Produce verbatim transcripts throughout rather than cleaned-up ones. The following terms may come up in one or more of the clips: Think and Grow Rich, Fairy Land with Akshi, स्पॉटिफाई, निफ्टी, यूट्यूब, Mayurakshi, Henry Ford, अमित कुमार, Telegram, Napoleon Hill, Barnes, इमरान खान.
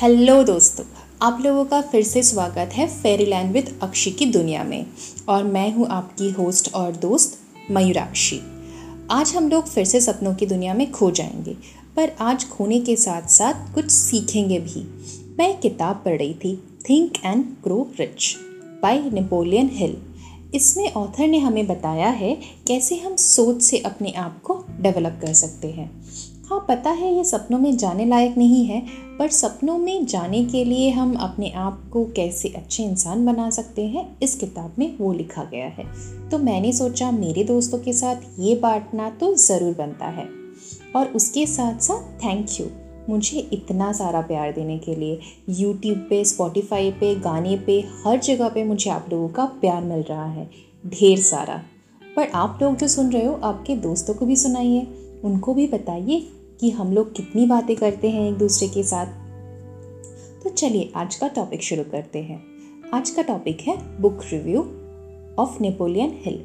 Hello दोस्तों, आप लोगों का फिर से स्वागत है फेरी लैंड विद अक्षी की दुनिया में और मैं हूँ आपकी होस्ट और दोस्त मयूराक्षी। आज हम लोग फिर से सपनों की दुनिया में खो जाएंगे, पर आज खोने के साथ साथ कुछ सीखेंगे भी। मैं किताब पढ़ रही थी think and grow rich by Napoleon Hill. इसमें ऑथर ने हमें बताया है कैसे हम सोच से अपने आप को डेवलप कर सकते हैं। हाँ, पता है ये सपनों में जाने लायक नहीं है, पर सपनों में जाने के लिए हम अपने आप को कैसे अच्छे इंसान बना सकते हैं, इस किताब में वो लिखा गया है। तो मैंने सोचा मेरे दोस्तों के साथ ये बांटना तो ज़रूर बनता है। और उसके साथ साथ थैंक यू मुझे इतना सारा प्यार देने के लिए। यूट्यूब पे, स्पॉटिफाई पे, गाने पे, हर जगह पे मुझे आप लोगों का प्यार मिल रहा है, ढेर सारा। पर आप लोग जो सुन रहे हो, आपके दोस्तों को भी सुनाइए, उनको भी बताइए कि हम लोग कितनी बातें करते हैं एक दूसरे के साथ। तो चलिए आज का टॉपिक शुरू करते हैं। आज का टॉपिक है book review of Napoleon Hill.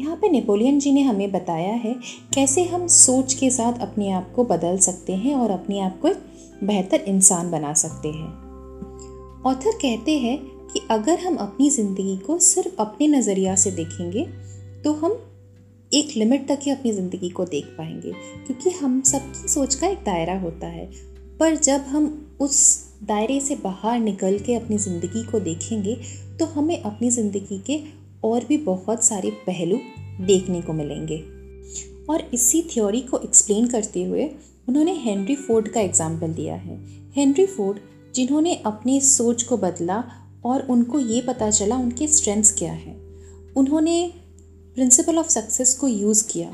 यहाँ पे नेपोलियन जी ने हमें बताया है कैसे हम सोच के साथ अपने आप को बदल सकते हैं और अपने आप को एक बेहतर इंसान बना सकते हैं। ऑथर कहते हैं कि अगर हम अपनी ज़िंदगी को सिर्फ अपने नज़रिया से देखेंगे तो हम एक लिमिट तक ही अपनी ज़िंदगी को देख पाएंगे, क्योंकि हम सबकी सोच का एक दायरा होता है। पर जब हम उस दायरे से बाहर निकल के अपनी ज़िंदगी को देखेंगे तो हमें अपनी ज़िंदगी के और भी बहुत सारे पहलू देखने को मिलेंगे। और इसी थ्योरी को एक्सप्लेन करते हुए उन्होंने हेनरी फोर्ड का एग्जाम्पल दिया है। हेनरी फोर्ड जिन्होंने अपनी सोच को बदला और उनको ये पता चला उनके स्ट्रेंथ्स क्या हैं। उन्होंने प्रिंसिपल ऑफ सक्सेस को यूज़ किया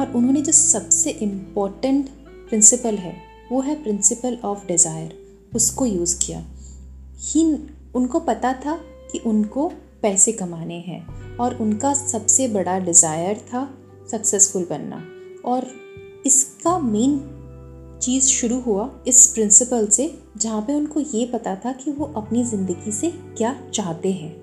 और उन्होंने जो सबसे इम्पॉर्टेंट प्रिंसिपल है वो है प्रिंसिपल ऑफ डिज़ायर, उसको यूज़ किया। ही उनको पता था कि उनको पैसे कमाने हैं और उनका सबसे बड़ा डिज़ायर था सक्सेसफुल बनना, और इसका मेन चीज़ शुरू हुआ इस प्रिंसिपल से, जहाँ पे उनको ये पता था कि वो अपनी ज़िंदगी से क्या चाहते हैं।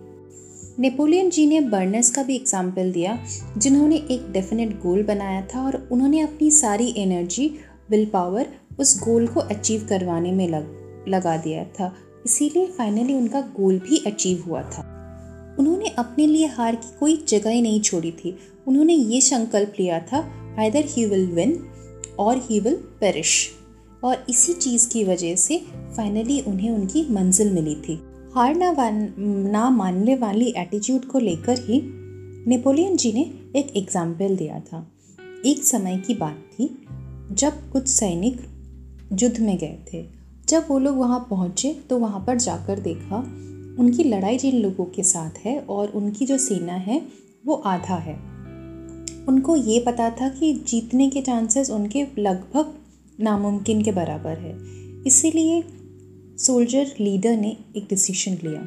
नेपोलियन जी ने बर्नस का भी एग्जाम्पल दिया, जिन्होंने एक डेफिनेट गोल बनाया था और उन्होंने अपनी सारी एनर्जी, विल पावर उस गोल को अचीव करवाने में लग लगा दिया था। इसीलिए फाइनली उनका गोल भी अचीव हुआ था। उन्होंने अपने लिए हार की कोई जगह ही नहीं छोड़ी थी। उन्होंने ये संकल्प लिया था, आइदर ही विल विन और ही विल पेरिश, और इसी चीज़ की वजह से फाइनली उन्हें उनकी मंजिल मिली थी। हार ना ना मानने वाली एटीट्यूड को लेकर ही नेपोलियन जी ने एक एग्जाम्पल दिया था। एक समय की बात थी जब कुछ सैनिक युद्ध में गए थे। जब वो लोग वहाँ पहुँचे तो वहाँ पर जाकर देखा उनकी लड़ाई जिन लोगों के साथ है और उनकी जो सेना है वो आधा है। उनको ये पता था कि जीतने के चांसेस उनके लगभग नामुमकिन के बराबर है। इसीलिए सोल्जर लीडर ने एक डिसीशन लिया,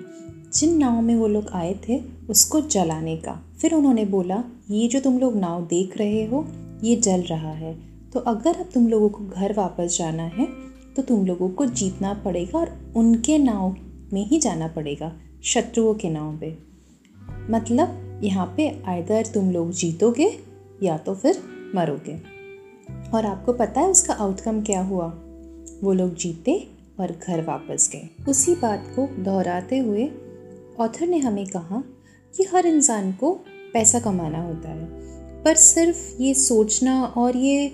जिन नाव में वो लोग आए थे उसको जलाने का। फिर उन्होंने बोला, ये जो तुम लोग नाव देख रहे हो ये जल रहा है, तो अगर अब तुम लोगों को घर वापस जाना है तो तुम लोगों को जीतना पड़ेगा और उनके नाव में ही जाना पड़ेगा, शत्रुओं के नाव पे। मतलब यहाँ पे आइदर तुम लोग जीतोगे या तो फिर मरोगे। और आपको पता है उसका आउटकम क्या हुआ? वो लोग जीते और घर वापस गए। उसी बात को दोहराते हुए ऑथर ने हमें कहा कि हर इंसान को पैसा कमाना होता है, पर सिर्फ ये सोचना और ये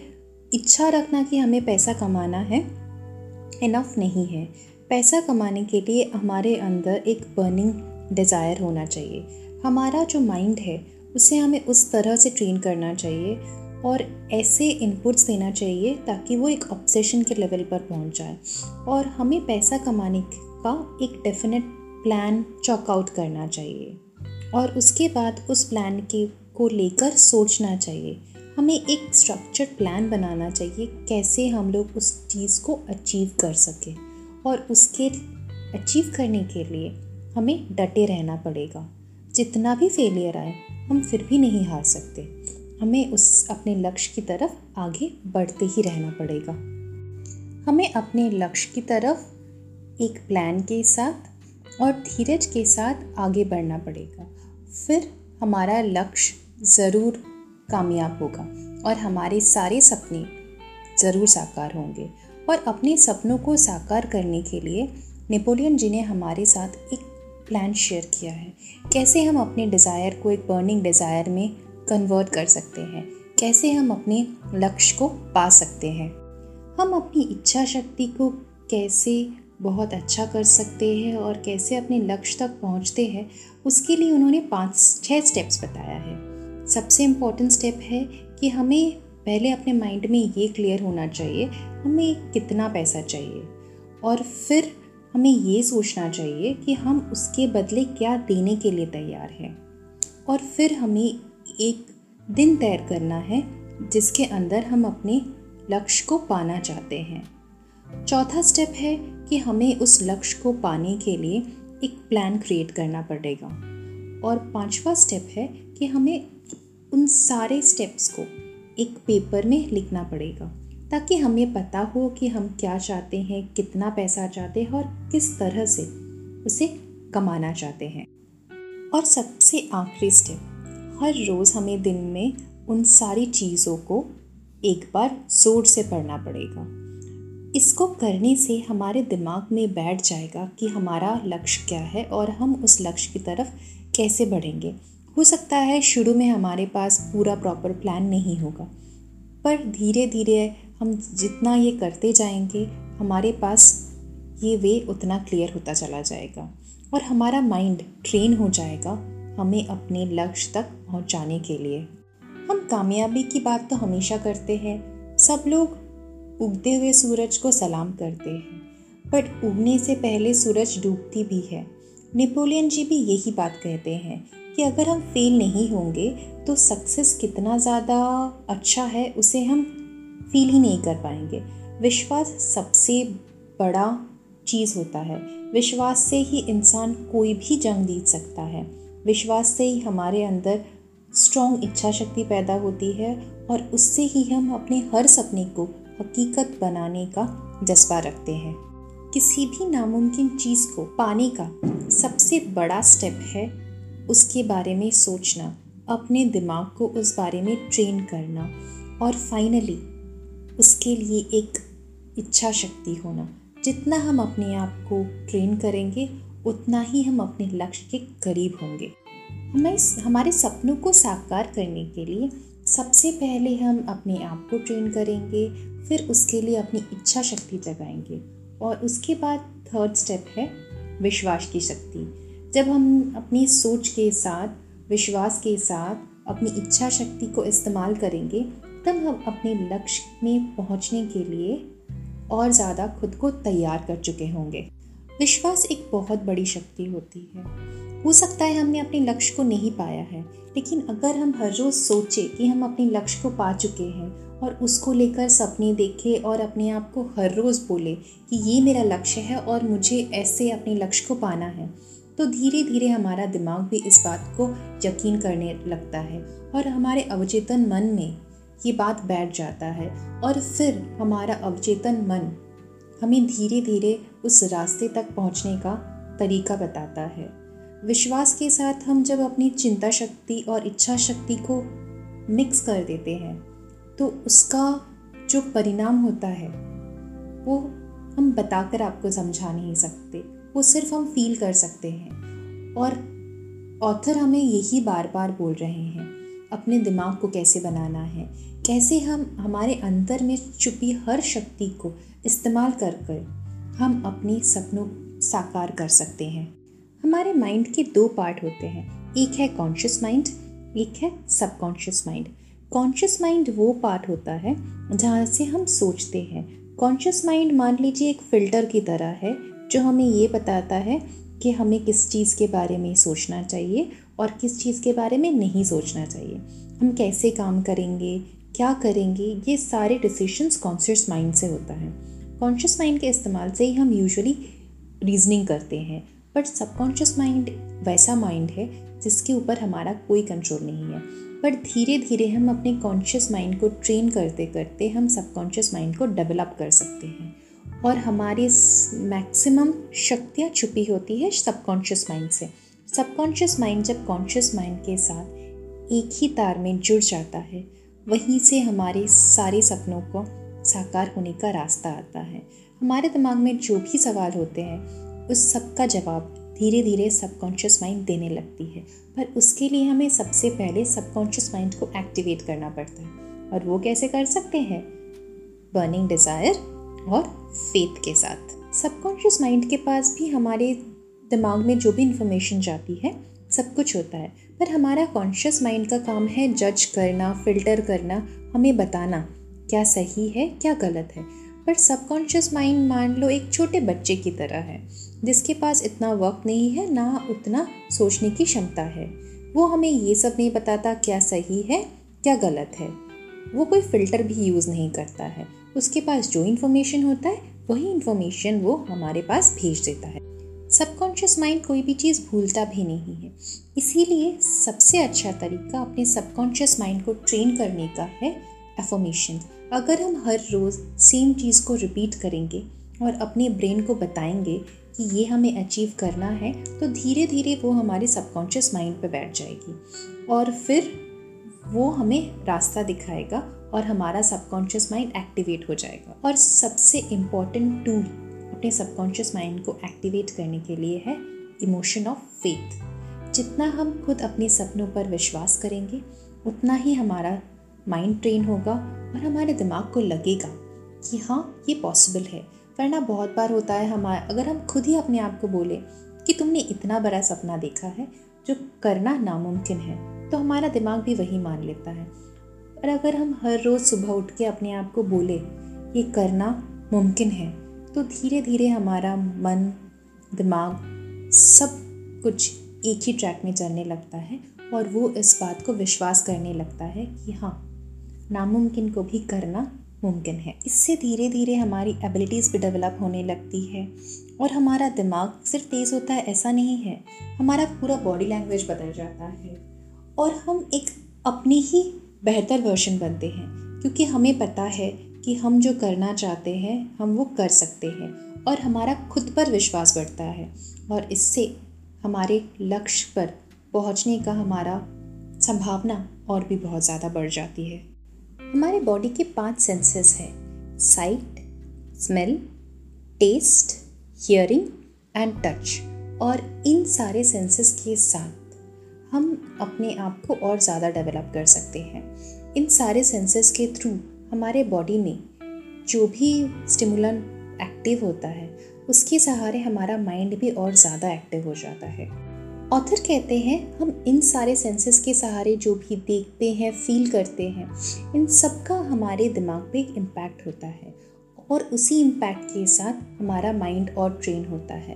इच्छा रखना कि हमें पैसा कमाना है इनफ नहीं है। पैसा कमाने के लिए हमारे अंदर एक बर्निंग डिज़ायर होना चाहिए। हमारा जो माइंड है उसे हमें उस तरह से ट्रेन करना चाहिए और ऐसे इनपुट्स देना चाहिए ताकि वो एक ऑब्सेशन के लेवल पर पहुंच जाए। और हमें पैसा कमाने का एक डेफिनेट प्लान चॉकआउट करना चाहिए और उसके बाद उस प्लान के को लेकर सोचना चाहिए। हमें एक स्ट्रक्चर्ड प्लान बनाना चाहिए कैसे हम लोग उस चीज़ को अचीव कर सकें, और उसके अचीव करने के लिए हमें डटे रहना पड़ेगा। जितना भी फेलियर आए हम फिर भी नहीं हार सकते, हमें उस अपने लक्ष्य की तरफ आगे बढ़ते ही रहना पड़ेगा। हमें अपने लक्ष्य की तरफ एक प्लान के साथ और धीरज के साथ आगे बढ़ना पड़ेगा, फिर हमारा लक्ष्य ज़रूर कामयाब होगा और हमारे सारे सपने ज़रूर साकार होंगे। और अपने सपनों को साकार करने के लिए नेपोलियन जी ने हमारे साथ एक प्लान शेयर किया है, कैसे हम अपने डिज़ायर को एक बर्निंग डिज़ायर में कन्वर्ट कर सकते हैं, कैसे हम अपने लक्ष्य को पा सकते हैं, हम अपनी इच्छा शक्ति को कैसे बहुत अच्छा कर सकते हैं और कैसे अपने लक्ष्य तक पहुंचते हैं। उसके लिए उन्होंने पाँच छः स्टेप्स बताया है। सबसे इम्पॉर्टेंट स्टेप है कि हमें पहले अपने माइंड में ये क्लियर होना चाहिए हमें कितना पैसा चाहिए, और फिर हमें ये सोचना चाहिए कि हम उसके बदले क्या देने के लिए तैयार हैं, और फिर हमें एक दिन तय करना है जिसके अंदर हम अपने लक्ष्य को पाना चाहते हैं। चौथा स्टेप है कि हमें उस लक्ष्य को पाने के लिए एक प्लान क्रिएट करना पड़ेगा, और पांचवा स्टेप है कि हमें उन सारे स्टेप्स को एक पेपर में लिखना पड़ेगा ताकि हमें पता हो कि हम क्या चाहते हैं, कितना पैसा चाहते हैं और किस तरह से उसे कमाना चाहते हैं। और सबसे आखिरी स्टेप, हर रोज़ हमें दिन में उन सारी चीज़ों को एक बार जोर से पढ़ना पड़ेगा। इसको करने से हमारे दिमाग में बैठ जाएगा कि हमारा लक्ष्य क्या है और हम उस लक्ष्य की तरफ कैसे बढ़ेंगे। हो सकता है शुरू में हमारे पास पूरा प्रॉपर प्लान नहीं होगा, पर धीरे धीरे हम जितना ये करते जाएंगे हमारे पास ये वे उतना क्लियर होता चला जाएगा और हमारा माइंड ट्रेन हो जाएगा हमें अपने लक्ष्य तक पहुंचाने के लिए। हम कामयाबी की बात तो हमेशा करते हैं, सब लोग उगते हुए सूरज को सलाम करते हैं, बट उगने से पहले सूरज डूबती भी है। नेपोलियन जी भी यही बात कहते हैं कि अगर हम फेल नहीं होंगे तो सक्सेस कितना ज़्यादा अच्छा है उसे हम फील ही नहीं कर पाएंगे। विश्वास सबसे बड़ा चीज़ होता है, विश्वास से ही इंसान कोई भी जंग जीत सकता है, विश्वास से ही हमारे अंदर स्ट्रॉन्ग इच्छा शक्ति पैदा होती है और उससे ही हम अपने हर सपने को हकीकत बनाने का जज्बा रखते हैं। किसी भी नामुमकिन चीज़ को पाने का सबसे बड़ा स्टेप है उसके बारे में सोचना, अपने दिमाग को उस बारे में ट्रेन करना और फाइनली उसके लिए एक इच्छा शक्ति होना। जितना हम अपने आप को ट्रेन करेंगे उतना ही हम अपने लक्ष्य के करीब होंगे। हमें हमारे सपनों को साकार करने के लिए सबसे पहले हम अपने आप को ट्रेन करेंगे, फिर उसके लिए अपनी इच्छा शक्ति जगाएंगे, और उसके बाद थर्ड स्टेप है विश्वास की शक्ति। जब हम अपनी सोच के साथ, विश्वास के साथ अपनी इच्छा शक्ति को इस्तेमाल करेंगे तब हम अपने लक्ष्य में पहुंचने के लिए और ज़्यादा खुद को तैयार कर चुके होंगे। विश्वास एक बहुत बड़ी शक्ति होती है। हो सकता है हमने अपने लक्ष्य को नहीं पाया है, लेकिन अगर हम हर रोज़ सोचें कि हम अपने लक्ष्य को पा चुके हैं और उसको लेकर सपने देखें और अपने आप को हर रोज़ बोले कि ये मेरा लक्ष्य है और मुझे ऐसे अपने लक्ष्य को पाना है, तो धीरे धीरे हमारा दिमाग भी इस बात को यकीन करने लगता है और हमारे अवचेतन मन में ये बात बैठ जाता है, और फिर हमारा अवचेतन मन हमें धीरे धीरे उस रास्ते तक पहुँचने का तरीका बताता है। विश्वास के साथ हम जब अपनी चिंता शक्ति और इच्छा शक्ति को मिक्स कर देते हैं तो उसका जो परिणाम होता है वो हम बताकर आपको समझा नहीं सकते, वो सिर्फ हम फील कर सकते हैं। और ऑथर हमें यही बार बार बोल रहे हैं अपने दिमाग को कैसे बनाना है, कैसे हम हमारे अंतर में छुपी हर शक्ति को इस्तेमाल कर कर हम अपने सपनों साकार कर सकते हैं। हमारे माइंड के दो पार्ट होते हैं, एक है कॉन्शियस माइंड, एक है सबकॉन्शियस माइंड। कॉन्शियस माइंड वो पार्ट होता है जहाँ से हम सोचते हैं। कॉन्शियस माइंड मान लीजिए एक फ़िल्टर की तरह है जो हमें ये बताता है कि हमें किस चीज़ के बारे में सोचना चाहिए और किस चीज़ के बारे में नहीं सोचना चाहिए, हम कैसे काम करेंगे, क्या करेंगे, ये सारे डिसीशंस कॉन्शियस माइंड से होता है। कॉन्शियस माइंड के इस्तेमाल से ही हम यूजुअली रीजनिंग करते हैं, बट सबकॉन्शियस माइंड वैसा माइंड है जिसके ऊपर हमारा कोई कंट्रोल नहीं है। पर धीरे धीरे हम अपने कॉन्शियस माइंड को ट्रेन करते करते हम सबकॉन्शियस माइंड को डेवलप कर सकते हैं, और हमारी मैक्सिमम शक्तियाँ छुपी होती है सबकॉन्शियस माइंड से। सबकॉन्शियस माइंड जब कॉन्शियस माइंड के साथ एक ही तार में जुड़ जाता है, वहीं से हमारे सारे सपनों को साकार होने का रास्ता आता है। हमारे दिमाग में जो भी सवाल होते हैं उस सब का जवाब धीरे धीरे सबकॉन्शियस माइंड देने लगती है, पर उसके लिए हमें सबसे पहले सबकॉन्शियस माइंड को एक्टिवेट करना पड़ता है। और वो कैसे कर सकते हैं? बर्निंग डिज़ायर और फेथ के साथ। सबकॉन्शियस माइंड के पास भी हमारे दिमाग में जो भी इंफॉर्मेशन जाती है सब कुछ होता है, पर हमारा कॉन्शियस माइंड का काम है जज करना, फिल्टर करना, हमें बताना क्या सही है क्या गलत है। पर सबकॉन्शियस माइंड मान लो एक छोटे बच्चे की तरह है जिसके पास इतना वक्त नहीं है ना उतना सोचने की क्षमता है। वो हमें ये सब नहीं बताता क्या सही है क्या गलत है, वो कोई फ़िल्टर भी यूज़ नहीं करता है। उसके पास जो इन्फॉर्मेशन होता है वही इन्फॉर्मेशन वो हमारे पास भेज देता है। सबकॉन्शियस माइंड कोई भी चीज़ भूलता भी नहीं है, इसीलिए सबसे अच्छा तरीका अपने सबकॉन्शियस माइंड को ट्रेन करने का है एफर्मेशन। अगर हम हर रोज़ सेम चीज़ को रिपीट करेंगे और अपने ब्रेन को बताएंगे कि ये हमें अचीव करना है, तो धीरे धीरे वो हमारे सबकॉन्शियस माइंड पे बैठ जाएगी और फिर वो हमें रास्ता दिखाएगा और हमारा सबकॉन्शियस माइंड एक्टिवेट हो जाएगा। और सबसे इम्पॉर्टेंट टूल अपने सबकॉन्शियस माइंड को एक्टिवेट करने के लिए है इमोशन ऑफ फेथ। जितना हम खुद अपने सपनों पर विश्वास करेंगे उतना ही हमारा माइंड ट्रेन होगा और हमारे दिमाग को लगेगा कि हाँ ये पॉसिबल है। वरना बहुत बार होता है हमारा, अगर हम खुद ही अपने आप को बोले कि तुमने इतना बड़ा सपना देखा है जो करना नामुमकिन है, तो हमारा दिमाग भी वही मान लेता है। और अगर हम हर रोज़ सुबह उठ के अपने आप को बोले ये करना मुमकिन है, तो धीरे धीरे हमारा मन, दिमाग सब कुछ एक ही ट्रैक में चलने लगता है और वो इस बात को विश्वास करने लगता है कि हाँ नामुमकिन को भी करना मुमकिन है। इससे धीरे धीरे हमारी एबिलिटीज़ भी डेवलप होने लगती है और हमारा दिमाग सिर्फ तेज़ होता है ऐसा नहीं है, हमारा पूरा बॉडी लैंग्वेज बदल जाता है और हम एक अपने ही बेहतर वर्जन बनते हैं, क्योंकि हमें पता है कि हम जो करना चाहते हैं हम वो कर सकते हैं और हमारा खुद पर विश्वास बढ़ता है और इससे हमारे लक्ष्य पर पहुंचने का हमारा संभावना और भी बहुत ज़्यादा बढ़ जाती है। हमारे बॉडी के पांच सेंसेस हैं, sight, smell, taste, hearing and touch. और इन सारे सेंसेस के साथ हम अपने आप को और ज़्यादा डेवलप कर सकते हैं। इन सारे सेंसेस के थ्रू हमारे बॉडी में जो भी स्टिमुलन एक्टिव होता है उसके सहारे हमारा माइंड भी और ज़्यादा एक्टिव हो जाता है। ऑथर कहते हैं हम इन सारे सेंसेस के सहारे जो भी देखते हैं, फील करते हैं, इन सब का हमारे दिमाग पे एक इम्पैक्ट होता है और उसी इम्पैक्ट के साथ हमारा माइंड और ट्रेन होता है।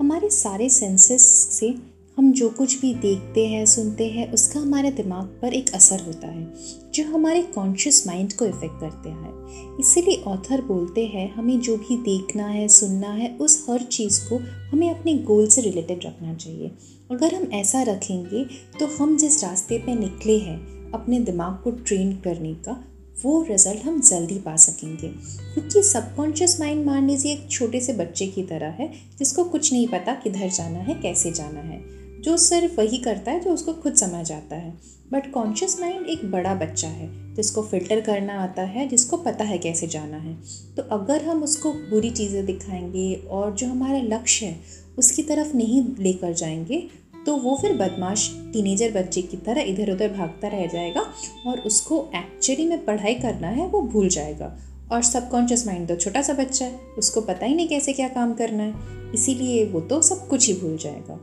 हमारे सारे सेंसेस से हम जो कुछ भी देखते हैं, सुनते हैं, उसका हमारे दिमाग पर एक असर होता है जो हमारे कॉन्शियस माइंड को इफ़ेक्ट करते हैं। इसीलिए ऑथर बोलते हैं हमें जो भी देखना है, सुनना है, उस हर चीज़ को हमें अपने गोल से रिलेटेड रखना चाहिए। अगर हम ऐसा रखेंगे तो हम जिस रास्ते पे निकले हैं अपने दिमाग को ट्रेन करने का, वो रिज़ल्ट हम जल्दी पा सकेंगे। क्योंकि सबकॉन्शियस माइंड मान लीजिए एक छोटे से बच्चे की तरह है जिसको कुछ नहीं पता किधर जाना है, कैसे जाना है, जो सिर्फ वही करता है जो उसको खुद समझ आता है। बट कॉन्शियस माइंड एक बड़ा बच्चा है जिसको फ़िल्टर करना आता है, जिसको पता है कैसे जाना है। तो अगर हम उसको बुरी चीज़ें दिखाएंगे और जो हमारा लक्ष्य है उसकी तरफ नहीं लेकर जाएंगे, तो वो फिर बदमाश टीनेजर बच्चे की तरह इधर उधर भागता रह जाएगा और उसको एक्चुअली में पढ़ाई करना है वो भूल जाएगा। और सबकॉन्शियस माइंड तो छोटा सा बच्चा है, उसको पता ही नहीं कैसे क्या काम करना है, इसीलिए वो तो सब कुछ ही भूल जाएगा।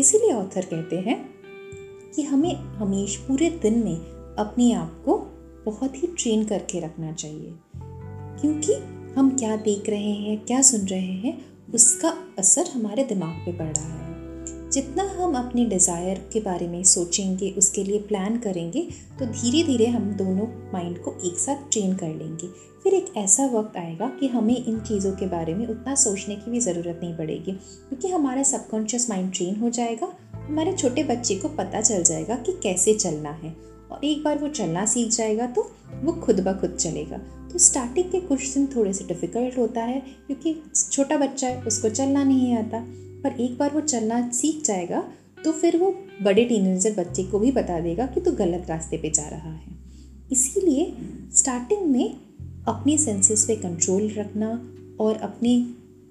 इसीलिए ऑथर कहते हैं कि हमें हमेशा पूरे दिन में अपने आप को बहुत ही ट्रेन करके रखना चाहिए, क्योंकि हम क्या देख रहे हैं, क्या सुन रहे हैं, उसका असर हमारे दिमाग पे पड़ रहा है। जितना हम अपने डिज़ायर के बारे में सोचेंगे, उसके लिए प्लान करेंगे, तो धीरे धीरे हम दोनों माइंड को एक साथ ट्रेन कर लेंगे। फिर एक ऐसा वक्त आएगा कि हमें इन चीज़ों के बारे में उतना सोचने की भी ज़रूरत नहीं पड़ेगी, क्योंकि हमारा सबकॉन्शियस माइंड ट्रेन हो जाएगा। हमारे छोटे बच्चे को पता चल जाएगा कि कैसे चलना है और एक बार वो चलना सीख जाएगा तो वो खुद ब खुद चलेगा। तो स्टार्टिंग के कुछ दिन थोड़े से डिफ़िकल्ट होता है क्योंकि छोटा बच्चा है, उसको चलना नहीं आता, पर एक बार वो चलना सीख जाएगा तो फिर वो बड़े टीनेजर बच्चे को भी बता देगा कि तू गलत रास्ते पे जा रहा है। इसीलिए स्टार्टिंग में अपनी सेंसेस पे कंट्रोल रखना और अपने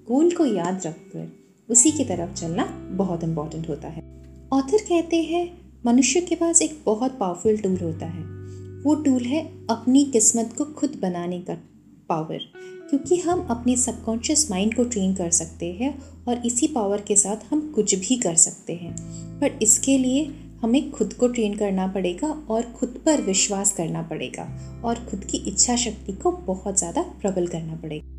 गोल को याद रखकर उसी की तरफ चलना बहुत इम्पॉर्टेंट होता है। ऑथर कहते हैं मनुष्य के पास एक बहुत पावरफुल टूल होता है, वो टूल है अपनी किस्मत को खुद बनाने का पावर, क्योंकि हम अपने सबकॉन्शियस माइंड को ट्रेन कर सकते हैं और इसी पावर के साथ हम कुछ भी कर सकते हैं। पर इसके लिए हमें खुद को ट्रेन करना पड़ेगा और खुद पर विश्वास करना पड़ेगा और खुद की इच्छा शक्ति को बहुत ज़्यादा प्रबल करना पड़ेगा।